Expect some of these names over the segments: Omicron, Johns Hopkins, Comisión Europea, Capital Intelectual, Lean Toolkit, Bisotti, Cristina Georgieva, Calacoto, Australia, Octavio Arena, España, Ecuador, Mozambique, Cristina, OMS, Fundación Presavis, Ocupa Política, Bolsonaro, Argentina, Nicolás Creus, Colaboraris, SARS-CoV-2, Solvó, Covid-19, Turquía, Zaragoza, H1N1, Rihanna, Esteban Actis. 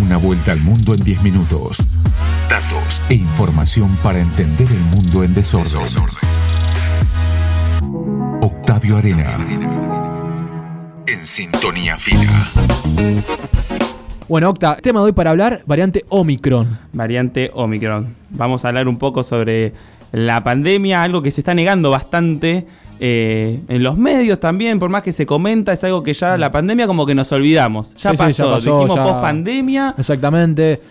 Una vuelta al mundo en 10 minutos. Datos e información para entender el mundo en desorden. Octavio Arena. En sintonía fina. Bueno, Octa, tema de hoy para hablar, variante Omicron. Variante Omicron. Vamos a hablar un poco sobre la pandemia, algo que se está negando bastante en los medios también, por más que se comenta, es algo que ya la pandemia como que nos olvidamos. Ya pasó, dijimos ya... post-pandemia. Exactamente.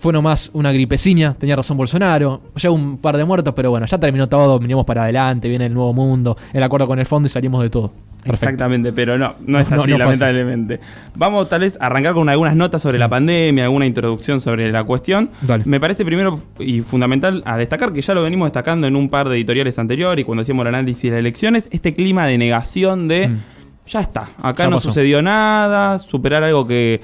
Fue nomás una gripeciña, tenía razón Bolsonaro, ya un par de muertos, pero bueno, ya terminó todo, vinimos para adelante, viene el nuevo mundo, el acuerdo con el fondo y salimos de todo. Perfecto. Exactamente, pero no es así, no lamentablemente. Vamos tal vez a arrancar con algunas notas sobre la pandemia, alguna introducción sobre la cuestión. Dale. Me parece primero y fundamental a destacar, que ya lo venimos destacando en un par de editoriales anteriores y cuando hacíamos el análisis de las elecciones, este clima de negación de ya está, acá ya no pasó. Sucedió nada, superar algo que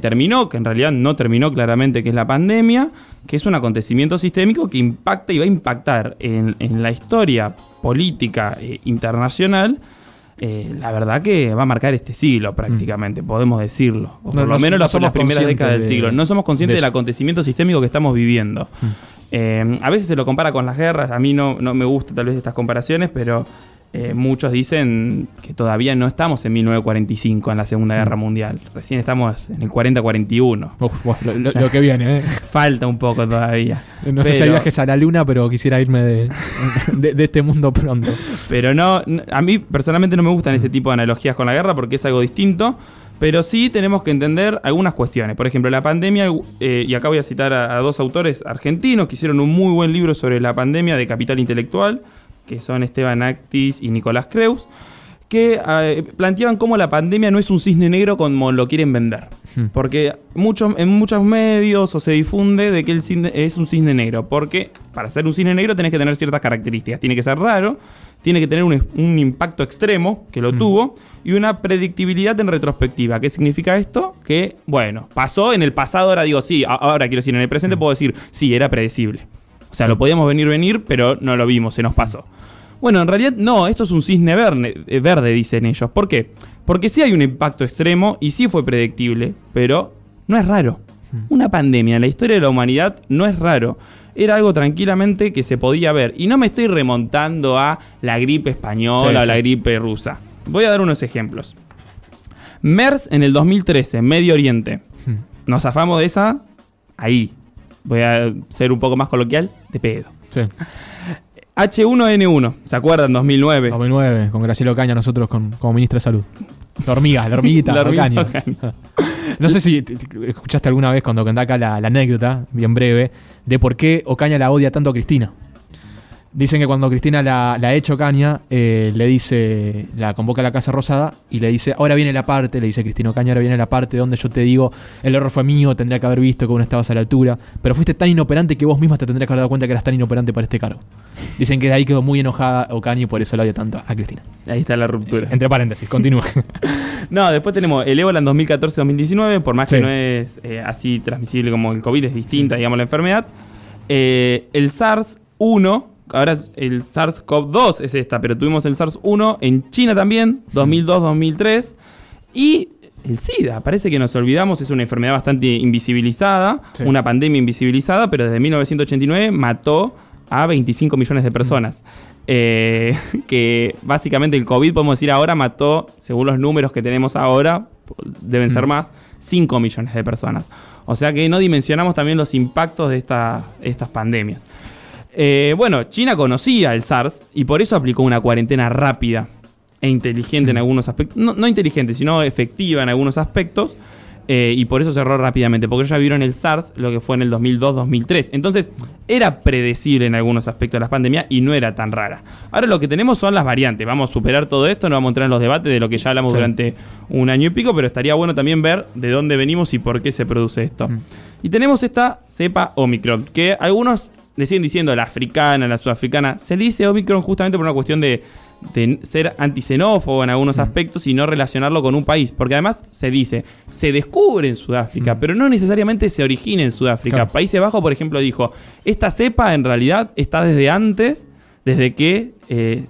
terminó, que en realidad no terminó claramente, que es la pandemia, que es un acontecimiento sistémico que impacta y va a impactar en la historia política internacional. La verdad que va a marcar este siglo prácticamente, podemos decirlo. O por lo menos las primeras décadas del siglo. No somos conscientes del acontecimiento sistémico que estamos viviendo. A veces se lo compara con las guerras, a mí no me gustan tal vez estas comparaciones, pero... muchos dicen que todavía no estamos en 1945, en la Segunda Guerra Mundial. Recién estamos en el 40-41. Lo que viene, ¿eh? Falta un poco todavía. No sé si hay viajes a la luna, pero quisiera irme de este mundo pronto. Pero no, a mí personalmente no me gustan ese tipo de analogías con la guerra porque es algo distinto. Pero sí tenemos que entender algunas cuestiones. Por ejemplo, la pandemia, y acá voy a citar a dos autores argentinos que hicieron un muy buen libro sobre la pandemia de Capital Intelectual, que son Esteban Actis y Nicolás Creus, que planteaban cómo la pandemia no es un cisne negro como lo quieren vender. Porque en muchos medios se difunde de que el cisne es un cisne negro, porque para ser un cisne negro tenés que tener ciertas características. Tiene que ser raro, tiene que tener un impacto extremo, que lo tuvo, y una predictibilidad en retrospectiva. ¿Qué significa esto? Que, bueno, pasó en el pasado, ahora digo sí, ahora quiero decir, en el presente puedo decir sí, era predecible. O sea, lo podíamos venir, pero no lo vimos, se nos pasó. Bueno, en realidad no, esto es un cisne verde, dicen ellos. ¿Por qué? Porque sí hay un impacto extremo y sí fue predictible, pero no es raro. Una pandemia en la historia de la humanidad no es raro. Era algo tranquilamente que se podía ver. Y no me estoy remontando a la gripe española o la gripe rusa. Voy a dar unos ejemplos. MERS en el 2013, Medio Oriente. Nos zafamos de esa ahí. Voy a ser un poco más coloquial, de pedo. Sí. H1N1, ¿se acuerdan? 2009. 2009, con Graciela Ocaña, nosotros como ministra de Salud. La hormiguita Ocaña. No sé si escuchaste alguna vez cuando conté acá la anécdota, bien breve, de por qué Ocaña la odia tanto a Cristina. Dicen que cuando Cristina la echa Ocaña, le dice, la convoca a la Casa Rosada y le dice, ahora viene la parte, le dice Cristina Ocaña, ahora viene la parte donde yo te digo, el error fue mío, tendría que haber visto que vos no estabas a la altura, pero fuiste tan inoperante que vos misma te tendrías que haber dado cuenta que eras tan inoperante para este cargo. Dicen que de ahí quedó muy enojada Ocaña y por eso la odia tanto a Cristina. Ahí está la ruptura. Entre paréntesis, continúa. No, después tenemos el ébola en 2014-2019, por más que no es así transmisible como el COVID, es distinta, digamos, la enfermedad. El SARS-1, ahora el SARS-CoV-2 es esta, pero tuvimos el SARS-1 en China también, 2002-2003. Y el SIDA, parece que nos olvidamos, es una enfermedad bastante invisibilizada, una pandemia invisibilizada, pero desde 1989 mató a 25 millones de personas. Que básicamente el COVID, podemos decir ahora, mató, según los números que tenemos ahora, deben ser más, 5 millones de personas. O sea que no dimensionamos también los impactos de estas pandemias. Bueno, China conocía el SARS y por eso aplicó una cuarentena rápida e inteligente en algunos aspectos. No inteligente, sino efectiva en algunos aspectos. Y por eso cerró rápidamente, porque ellos ya vieron el SARS, lo que fue en el 2002-2003. Entonces, era predecible en algunos aspectos de la pandemia y no era tan rara. Ahora lo que tenemos son las variantes. Vamos a superar todo esto, no vamos a entrar en los debates de lo que ya hablamos durante un año y pico, pero estaría bueno también ver de dónde venimos y por qué se produce esto. Y tenemos esta cepa Omicron, que algunos... le siguen diciendo la africana, la sudafricana. Se le dice Omicron justamente por una cuestión de ser antisenófobo en algunos aspectos y no relacionarlo con un país. Porque además se dice, se descubre en Sudáfrica, pero no necesariamente se origina en Sudáfrica. Claro. Países Bajos, por ejemplo, dijo, esta cepa en realidad está desde antes, desde que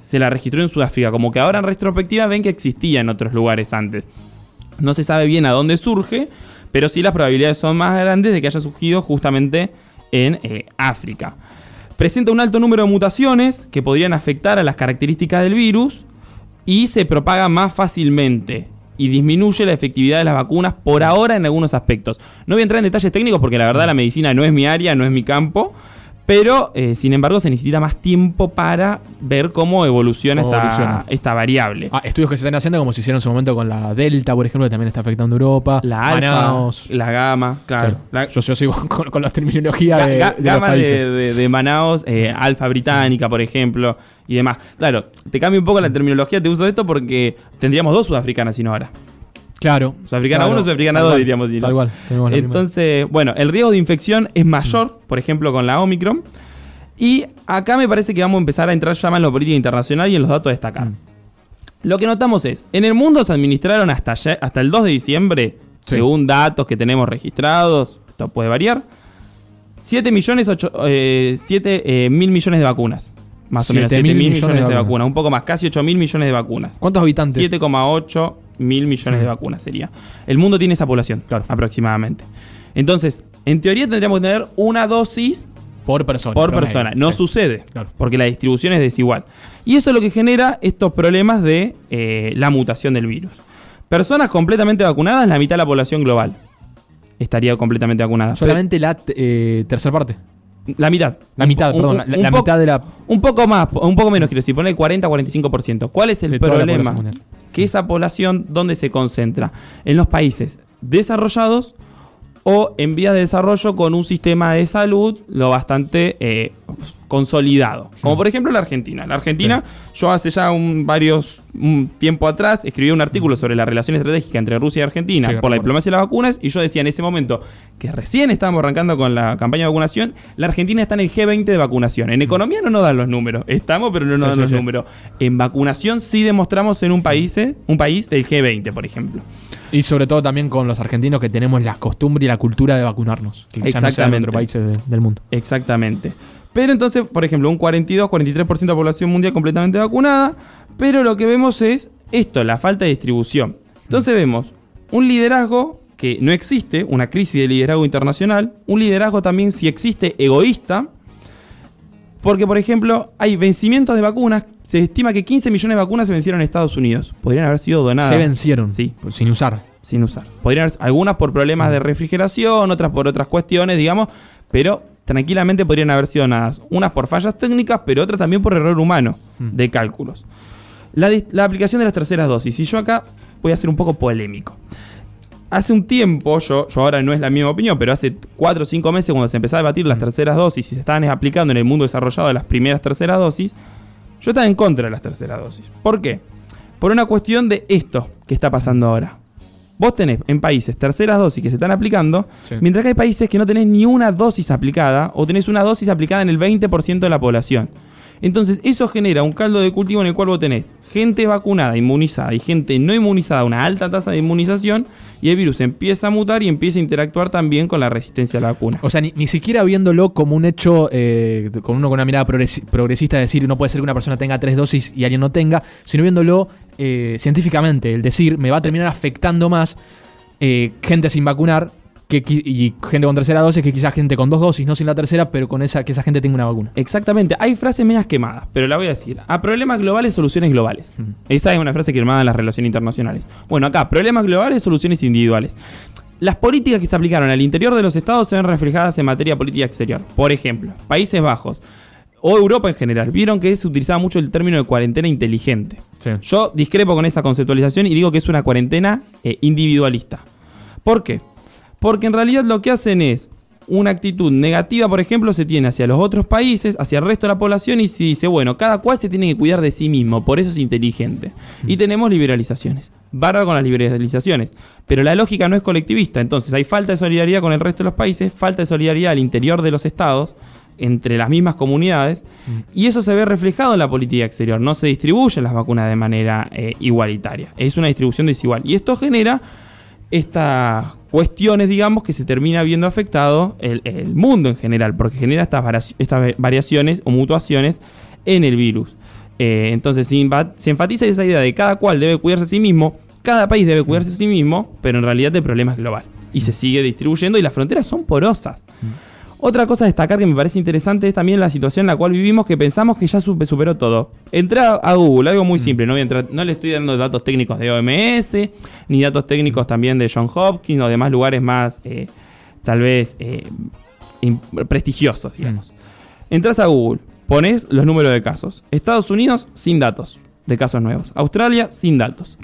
se la registró en Sudáfrica. Como que ahora en retrospectiva ven que existía en otros lugares antes. No se sabe bien a dónde surge, pero sí las probabilidades son más grandes de que haya surgido justamente en África. Presenta un alto número de mutaciones que podrían afectar a las características del virus y se propaga más fácilmente y disminuye la efectividad de las vacunas por ahora en algunos aspectos. No voy a entrar en detalles técnicos porque la verdad la medicina no es mi área, no es mi campo, pero sin embargo se necesita más tiempo para ver cómo evoluciona esta variable. Estudios que se están haciendo, como se hicieron en su momento con la Delta, por ejemplo, que también está afectando a Europa. La Alfa, la Gama, claro. Sí. Yo sigo con la terminología de Gama los de Manaos, Alfa británica, por ejemplo, y demás. Claro, te cambio un poco la terminología, te uso esto porque tendríamos dos sudafricanas sino ahora. Claro. Sudafricana 1, sudafricana 2, diríamos. Tal cual. Entonces, bueno, el riesgo de infección es mayor, por ejemplo, con la Omicron. Y acá me parece que vamos a empezar a entrar ya más en la política internacional y en los datos a destacar. Lo que notamos es, en el mundo se administraron hasta el 2 de diciembre, sí, según datos que tenemos registrados, esto puede variar, 7 mil millones de vacunas. Más o menos 7 mil millones de vacunas, un poco más, casi 8 mil millones de vacunas. ¿Cuántos habitantes? 7,8 mil millones de vacunas sería. El mundo tiene esa población, claro, aproximadamente. Entonces, en teoría tendríamos que tener una dosis por persona. No sucede, claro, porque la distribución es desigual. Y eso es lo que genera estos problemas de la mutación del virus. Personas completamente vacunadas, la mitad de la población global estaría completamente vacunada. Solamente tercera parte. La mitad. Un poco más, un poco menos, quiero decir, poner 40-45%. ¿Cuál es el problema? Que esa población, ¿dónde se concentra? En los países desarrollados o en vías de desarrollo con un sistema de salud lo bastante consolidado. Como por ejemplo la Argentina. La Argentina, sí, yo hace ya un tiempo atrás escribí un artículo sobre la relación estratégica entre Rusia y Argentina, sí, por la diplomacia de las vacunas, y yo decía en ese momento que recién estábamos arrancando con la campaña de vacunación, la Argentina está en el G20 de vacunación. En economía no nos dan los números, estamos, pero no nos dan los números. En vacunación sí demostramos en un país del G20, por ejemplo. Y sobre todo también con los argentinos que tenemos la costumbre y la cultura de vacunarnos. Que quizás no sea en otros países del mundo. Exactamente. Pero entonces, por ejemplo, un 42-43% de la población mundial completamente vacunada. Pero lo que vemos es esto, la falta de distribución. Entonces vemos un liderazgo que no existe, una crisis de liderazgo internacional. Un liderazgo también, si existe, egoísta. Porque, por ejemplo, hay vencimientos de vacunas. Se estima que 15 millones de vacunas se vencieron en Estados Unidos. Podrían haber sido donadas. Se vencieron. Sí. Sin usar. Podrían haber, algunas por problemas de refrigeración, otras por otras cuestiones, digamos. Pero tranquilamente podrían haber sido donadas. Unas por fallas técnicas, pero otras también por error humano de cálculos. La aplicación de las terceras dosis. Y yo acá voy a ser un poco polémico. Hace un tiempo, yo ahora no es la misma opinión, pero hace 4 o 5 meses cuando se empezaba a debatir las terceras dosis y se estaban aplicando en el mundo desarrollado las primeras terceras dosis, yo estaba en contra de las terceras dosis. ¿Por qué? Por una cuestión de esto que está pasando ahora. Vos tenés en países terceras dosis que se están aplicando, sí, mientras que hay países que no tenés ni una dosis aplicada o tenés una dosis aplicada en el 20% de la población. Entonces eso genera un caldo de cultivo en el cual vos tenés gente vacunada, inmunizada y gente no inmunizada, una alta tasa de inmunización, y el virus empieza a mutar y empieza a interactuar también con la resistencia a la vacuna. O sea, ni siquiera viéndolo como un hecho, con una mirada progresista, de decir, no puede ser que una persona tenga 3 dosis y alguien no tenga, sino viéndolo científicamente, el decir, me va a terminar afectando más gente sin vacunar, y gente con tercera dosis, que quizás gente con 2 dosis, no sin la tercera, pero con esa que esa gente tenga una vacuna. Exactamente. Hay frases medias quemadas, pero la voy a decir. A problemas globales, soluciones globales. Esa es una frase quemada en las relaciones internacionales. Bueno, acá, problemas globales, soluciones individuales. Las políticas que se aplicaron al interior de los estados se ven reflejadas en materia política exterior. Por ejemplo, Países Bajos o Europa en general, vieron que se utilizaba mucho el término de cuarentena inteligente. Sí. Yo discrepo con esa conceptualización y digo que es una cuarentena individualista. ¿Por qué? Porque en realidad lo que hacen es una actitud negativa, por ejemplo, se tiene hacia los otros países, hacia el resto de la población, y se dice, bueno, cada cual se tiene que cuidar de sí mismo, por eso es inteligente. Y tenemos liberalizaciones. Bárbaro con las liberalizaciones. Pero la lógica no es colectivista, entonces hay falta de solidaridad con el resto de los países, falta de solidaridad al interior de los estados, entre las mismas comunidades, y eso se ve reflejado en la política exterior. No se distribuyen las vacunas de manera igualitaria. Es una distribución desigual. Y esto genera estas cuestiones, digamos, que se termina viendo afectado el mundo en general, porque genera estas variaciones o mutuaciones en el virus. Entonces se enfatiza esa idea de cada cual debe cuidarse a sí mismo, cada país debe cuidarse a sí mismo, pero en realidad el problema es global. y se sigue distribuyendo y las fronteras son porosas. Otra cosa a destacar que me parece interesante es también la situación en la cual vivimos, que pensamos que ya superó todo. Entrá a Google, algo muy simple, no le estoy dando datos técnicos de OMS, ni datos técnicos también de Johns Hopkins o demás lugares más, tal vez, prestigiosos, digamos. Entrás a Google, ponés los números de casos. Estados Unidos, sin datos de casos nuevos. Australia, sin datos.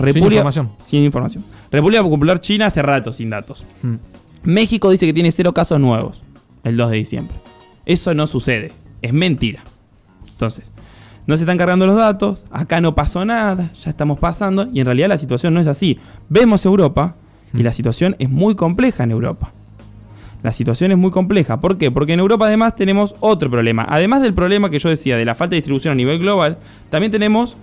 Sin información. República Popular China, hace rato, sin datos. México dice que tiene 0 casos nuevos. El 2 de diciembre. Eso no sucede. Es mentira. Entonces, no se están cargando los datos. Acá no pasó nada. Ya estamos pasando. Y en realidad la situación no es así. Vemos Europa. Y la situación es muy compleja en Europa. La situación es muy compleja. ¿Por qué? Porque en Europa además tenemos otro problema. Además del problema que yo decía de la falta de distribución a nivel global, también tenemos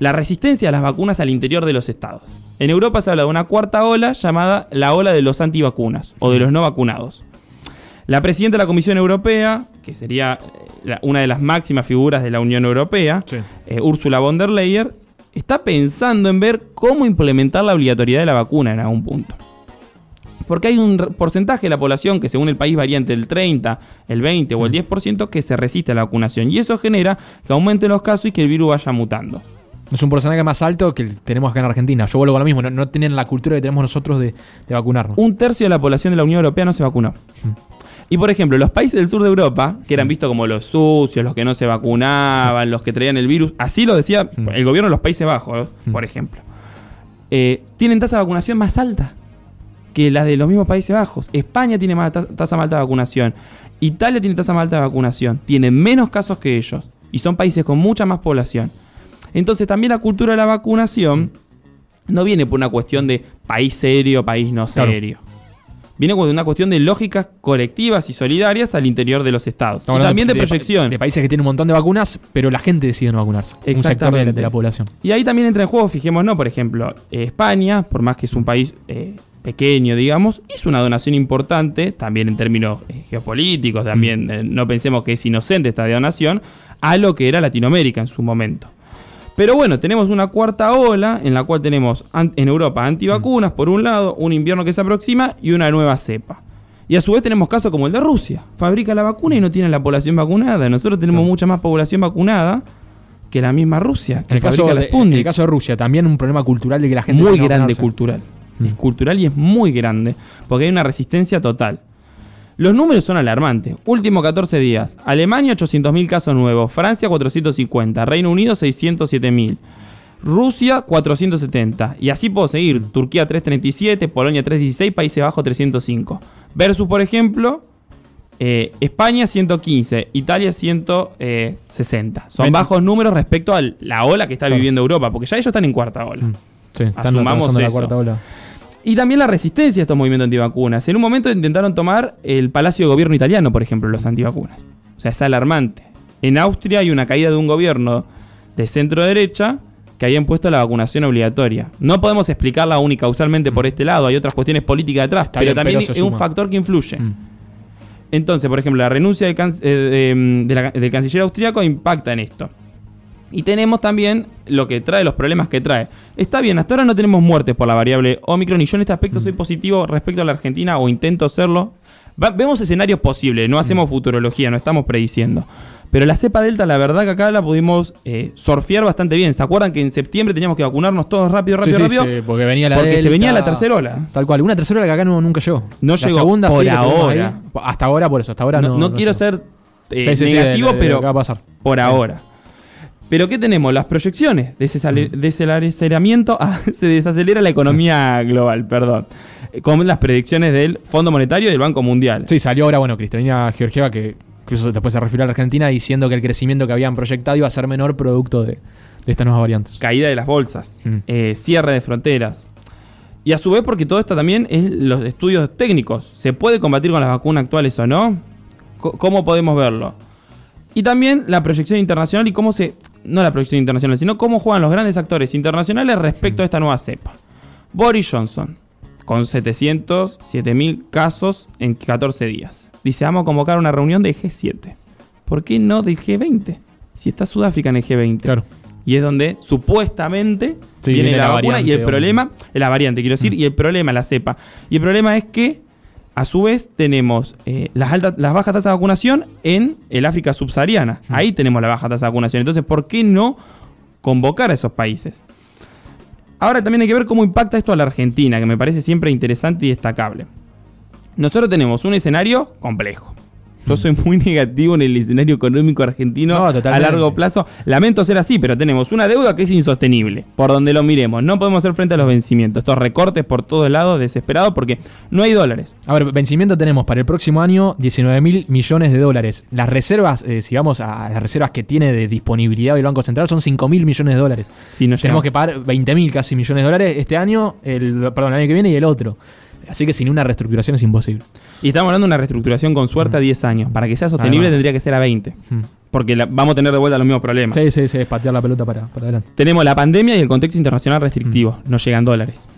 la resistencia a las vacunas al interior de los estados. En Europa se habla de una cuarta ola llamada la ola de los antivacunas o de los no vacunados. La presidenta de la Comisión Europea, que sería una de las máximas figuras de la Unión Europea, Ursula von der Leyen, está pensando en ver cómo implementar la obligatoriedad de la vacuna en algún punto. Porque hay un porcentaje de la población que según el país varía entre el 30, el 20 o el 10% que se resiste a la vacunación. Y eso genera que aumenten los casos y que el virus vaya mutando. Es un porcentaje más alto que el tenemos acá en Argentina. Yo vuelvo a lo mismo, no tienen la cultura que tenemos nosotros de vacunarnos. Un tercio de la población de la Unión Europea no se vacunó. Y por ejemplo, los países del sur de Europa, que eran vistos como los sucios, los que no se vacunaban, los que traían el virus, así lo decía el gobierno de los Países Bajos, por ejemplo, tienen tasa de vacunación más alta que las de los mismos Países Bajos. España tiene más tasa más alta de vacunación. Italia tiene tasa más alta de vacunación. Tienen menos casos que ellos. Y son países con mucha más población. Entonces también la cultura de la vacunación no viene por una cuestión de país serio, país no serio. Claro. Viene con una cuestión de lógicas colectivas y solidarias al interior de los estados. Y también de proyección. De países que tienen un montón de vacunas, pero la gente decide no vacunarse. Exactamente. Un sector de la población. Y ahí también entra en juego, fijémonos, por ejemplo, España, por más que es un país pequeño, digamos, hizo una donación importante, también en términos geopolíticos, también no pensemos que es inocente esta donación, a lo que era Latinoamérica en su momento. Pero bueno, tenemos una cuarta ola en la cual tenemos en Europa antivacunas, por un lado, un invierno que se aproxima y una nueva cepa. Y a su vez tenemos casos como el de Rusia. Fabrica la vacuna y no tiene la población vacunada. Nosotros tenemos mucha más población vacunada que la misma Rusia. Que el caso de Rusia, también un problema cultural de que la gente... Muy grande cultural. Es cultural y es muy grande, porque hay una resistencia total. Los números son alarmantes. Últimos 14 días. Alemania, 800.000 casos nuevos. Francia, 450. Reino Unido, 607.000. Rusia, 470. Y así puedo seguir. Turquía, 337. Polonia, 316. Países Bajos, 305. Versus, por ejemplo, España, 115. Italia, 160. Son bajos números respecto a la ola que está viviendo Europa. Porque ya ellos están en cuarta ola. Sí, están en la cuarta ola. Y también la resistencia a estos movimientos antivacunas. En un momento intentaron tomar el Palacio de Gobierno italiano, por ejemplo, los antivacunas. O sea, es alarmante. En Austria hay una caída de un gobierno de centro-derecha que habían puesto la vacunación obligatoria. No podemos explicarla unicausalmente por este lado. Hay otras cuestiones políticas detrás, pero también es un factor que influye. Entonces, por ejemplo, la renuncia del canciller austríaco impacta en esto. Y tenemos también lo que trae, los problemas que trae. Está bien, hasta ahora no tenemos muertes por la variable Omicron y yo en este aspecto soy positivo respecto a la Argentina o intento serlo. Vemos escenarios posibles, no hacemos futurología, no estamos prediciendo. Pero la cepa Delta, la verdad que acá la pudimos surfear bastante bien. ¿Se acuerdan que en septiembre teníamos que vacunarnos todos rápido? Sí, porque venía la Delta, se venía la tercera ola. Tal cual, una tercera ola que acá nunca llegó. No llegó la segunda, por ahora. Hasta ahora, por eso, hasta ahora no. No quiero ser negativo, pero por ahora. Pero ¿qué tenemos? Las proyecciones se desacelera la economía global, con las predicciones del Fondo Monetario y del Banco Mundial. Sí, salió ahora, Cristina Georgieva, que incluso después se refirió a la Argentina, diciendo que el crecimiento que habían proyectado iba a ser menor producto de estas nuevas variantes. Caída de las bolsas, cierre de fronteras. Y a su vez, porque todo esto también es los estudios técnicos. ¿Se puede combatir con las vacunas actuales o no? ¿Cómo podemos verlo? Y también la proyección internacional y cómo se... No la proyección internacional, sino cómo juegan los grandes actores internacionales respecto a esta nueva cepa. Boris Johnson, con 7.000 casos en 14 días. Dice, vamos a convocar una reunión de G7. ¿Por qué no del G20? Si está Sudáfrica en el G20. Claro. y es donde supuestamente viene la vacuna y el problema, la variante quiero decir, y el problema, la cepa. Y el problema es que a su vez tenemos las bajas tasas de vacunación en el África subsahariana. Ahí tenemos la baja tasa de vacunación. Entonces, ¿por qué no convocar a esos países? Ahora también hay que ver cómo impacta esto a la Argentina, que me parece siempre interesante y destacable. Nosotros tenemos un escenario complejo. Yo soy muy negativo en el escenario económico argentino a largo plazo. Lamento ser así, pero tenemos una deuda que es insostenible, por donde lo miremos. No podemos hacer frente a los vencimientos. Estos recortes por todos lados, desesperados, porque no hay dólares. A ver, vencimiento tenemos para el próximo año $19.000 millones. Las reservas, si vamos a las reservas que tiene de disponibilidad el Banco Central, son $5.000 millones. Sí, no tenemos que pagar $20.000 millones este año, el año que viene y el otro. Así que sin una reestructuración es imposible. Y estamos hablando de una reestructuración con suerte a 10 años. Para que sea sostenible tendría que ser a 20. Porque vamos a tener de vuelta los mismos problemas. Sí, es patear la pelota para adelante. Tenemos la pandemia y el contexto internacional restrictivo. No llegan dólares.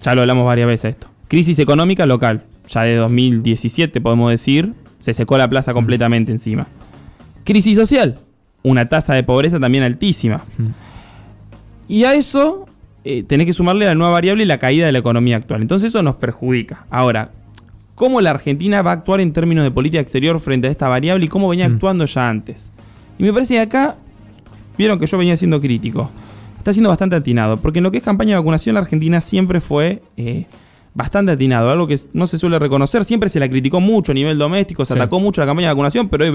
Ya lo hablamos varias veces esto. Crisis económica local. Ya de 2017 podemos decir, se secó la plaza completamente encima. Crisis social. Una tasa de pobreza también altísima. Y a eso... tenés que sumarle la nueva variable y la caída de la economía actual. Entonces eso nos perjudica. Ahora, ¿cómo la Argentina va a actuar en términos de política exterior frente a esta variable y cómo venía actuando ya antes? Y me parece que acá, vieron que yo venía siendo crítico. Está siendo bastante atinado, porque en lo que es campaña de vacunación la Argentina siempre fue bastante atinado, algo que no se suele reconocer. Siempre se la criticó mucho a nivel doméstico, se atacó mucho la campaña de vacunación, pero hoy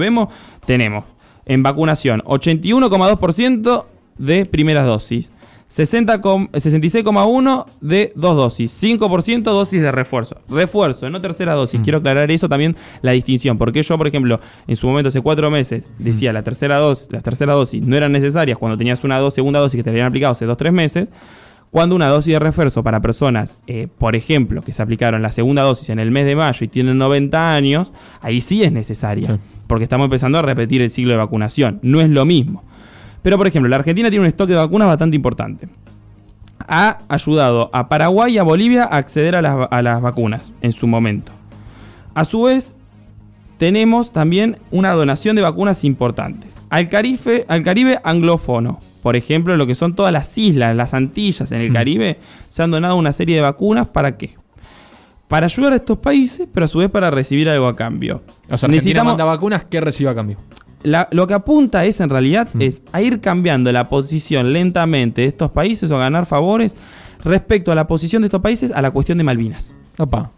tenemos en vacunación 81,2% de primeras dosis, 66,1% de dos dosis, 5% dosis de refuerzo, no tercera dosis. Quiero aclarar eso también, la distinción, porque yo, por ejemplo, en su momento hace 4 meses decía las terceras dosis no eran necesarias cuando tenías una segunda dosis que te habían aplicado hace 2-3 meses, cuando una dosis de refuerzo para personas, por ejemplo, que se aplicaron la segunda dosis en el mes de mayo y tienen 90 años, ahí sí es necesaria, porque estamos empezando a repetir el ciclo de vacunación, no es lo mismo. Pero, por ejemplo, la Argentina tiene un stock de vacunas bastante importante. Ha ayudado a Paraguay y a Bolivia a acceder a las vacunas en su momento. A su vez, tenemos también una donación de vacunas importantes. Al Caribe anglófono, por ejemplo, lo que son todas las islas, las Antillas en el Caribe, se han donado una serie de vacunas. ¿Para qué? Para ayudar a estos países, pero a su vez para recibir algo a cambio. O sea, Argentina manda vacunas, ¿qué recibe a cambio? Lo que apunta es, en realidad, es a ir cambiando la posición lentamente de estos países o ganar favores respecto a la posición de estos países a la cuestión de Malvinas. Opa.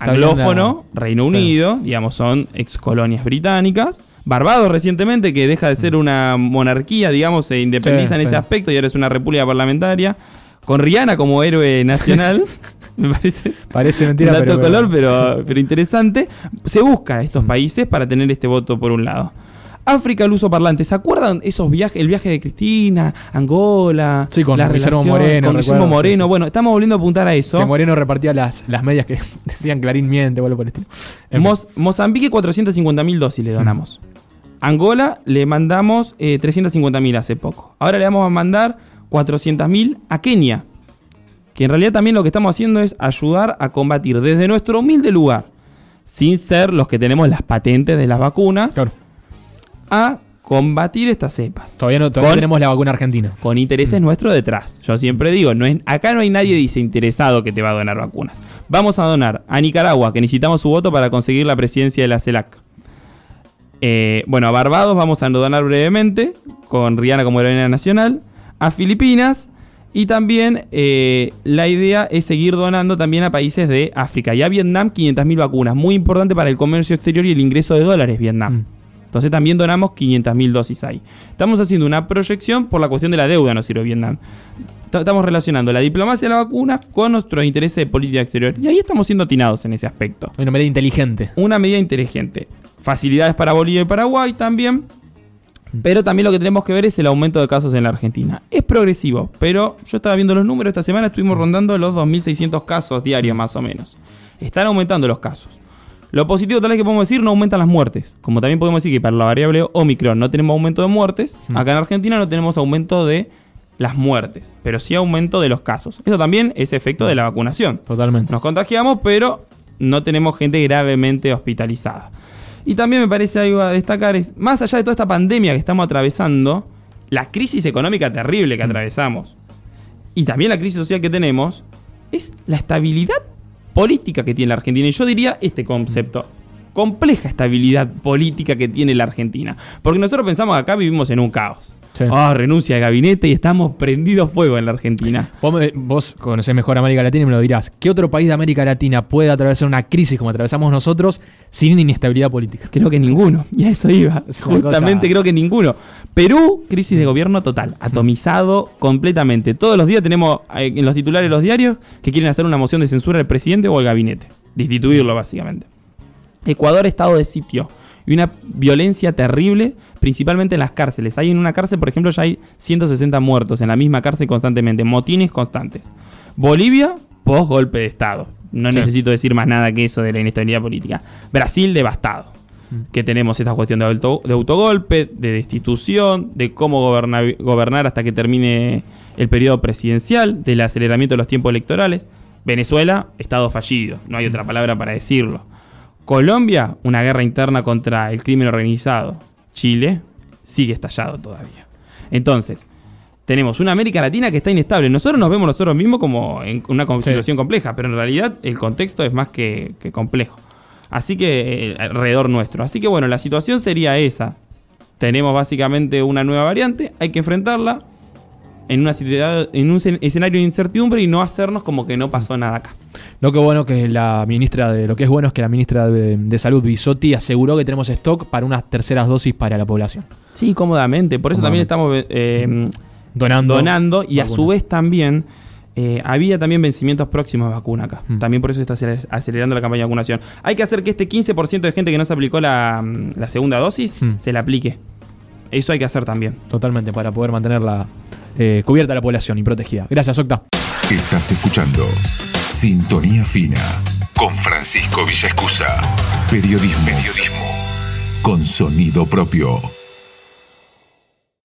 Anglófono, Reino Unido, digamos, son excolonias británicas. Barbados, recientemente, que deja de ser una monarquía, digamos, se independiza en ese aspecto y ahora es una república parlamentaria. Con Rihanna como héroe nacional, me parece. Parece mentira, un dato color, pero interesante. Se busca a estos países para tener este voto por un lado. África lusoparlante, ¿se acuerdan esos viajes? El viaje de Cristina, Angola, sí, con Guillermo Moreno. Con Guillermo Moreno, sí. Bueno, estamos volviendo a apuntar a eso. Que Moreno repartía las medias que decían Clarín miente o algo por el estilo. Mozambique, 450.000 dosis le donamos. Angola le mandamos 350.000 hace poco. Ahora le vamos a mandar 400.000 a Kenia. Que en realidad también lo que estamos haciendo es ayudar a combatir desde nuestro humilde lugar, sin ser los que tenemos las patentes de las vacunas. Claro. A combatir estas cepas. Todavía no tenemos la vacuna argentina. Con intereses nuestros detrás. Yo siempre digo, acá no hay nadie desinteresado que te va a donar vacunas. Vamos a donar a Nicaragua, que necesitamos su voto para conseguir la presidencia de la CELAC. A Barbados vamos a donar brevemente, con Rihanna como heroína nacional. A Filipinas. Y también la idea es seguir donando también a países de África. Y a Vietnam, 500.000 vacunas. Muy importante para el comercio exterior y el ingreso de dólares, Vietnam. Entonces también donamos 500.000 dosis ahí. Estamos haciendo una proyección por la cuestión de la deuda, no sirve Vietnam. Estamos relacionando la diplomacia de la vacuna con nuestros intereses de política exterior. Y ahí estamos siendo atinados en ese aspecto. Una medida inteligente. Facilidades para Bolivia y Paraguay también. Pero también lo que tenemos que ver es el aumento de casos en la Argentina. Es progresivo, pero yo estaba viendo los números. Esta semana estuvimos rondando los 2.600 casos diarios más o menos. Están aumentando los casos. Lo positivo tal vez que podemos decir, no aumentan las muertes. Como también podemos decir que para la variable Omicron no tenemos aumento de muertes, acá en Argentina no tenemos aumento de las muertes, pero sí aumento de los casos. Eso también es efecto de la vacunación. Totalmente. Nos contagiamos, pero no tenemos gente gravemente hospitalizada. Y también me parece algo a destacar, es más allá de toda esta pandemia que estamos atravesando, la crisis económica terrible que atravesamos y también la crisis social que tenemos, es la estabilidad política que tiene la Argentina. Y yo diría este concepto: compleja estabilidad política que tiene la Argentina. Porque nosotros pensamos que acá vivimos en un caos. Sí. Oh, renuncia al gabinete y estamos prendidos fuego en la Argentina. Vos conocés mejor América Latina y me lo dirás. ¿Qué otro país de América Latina puede atravesar una crisis como atravesamos nosotros sin inestabilidad política? Creo que ninguno. Y a eso iba. Es justamente, creo que ninguno. Perú, crisis de gobierno total. Atomizado completamente. Todos los días tenemos en los titulares de los diarios que quieren hacer una moción de censura al presidente o al gabinete. Destituirlo, básicamente. Ecuador, estado de sitio. Y una violencia terrible, principalmente en las cárceles. Hay en una cárcel, por ejemplo, ya hay 160 muertos en la misma cárcel constantemente. Motines constantes. Bolivia, post golpe de Estado. No necesito decir más nada que eso de la inestabilidad política. Brasil, devastado. Que tenemos esta cuestión de autogolpe, de destitución, de cómo gobernar hasta que termine el periodo presidencial, del aceleramiento de los tiempos electorales. Venezuela, Estado fallido. No hay otra palabra para decirlo. Colombia, una guerra interna contra el crimen organizado. Chile sigue estallado todavía. Entonces, tenemos una América Latina que está inestable. Nosotros nos vemos nosotros mismos como en una situación compleja, pero en realidad el contexto es más que complejo. Así que, alrededor nuestro. Así que bueno, la situación sería esa. Tenemos básicamente una nueva variante, hay que enfrentarla en un escenario de incertidumbre y no hacernos como que no pasó nada acá. La ministra de Salud, Bisotti, aseguró que tenemos stock para unas terceras dosis para la población. Sí, cómodamente. Por eso también estamos donando y vacuna. A su vez también había también vencimientos próximos de vacuna acá. También por eso se está acelerando la campaña de vacunación. Hay que hacer que este 15% de gente que no se aplicó la segunda dosis se la aplique. Eso hay que hacer también. Totalmente, para poder mantener cubierta la población y protegida. Gracias, Octa. Estás escuchando Sintonía Fina con Francisco Villaescusa. Periodismo con sonido propio.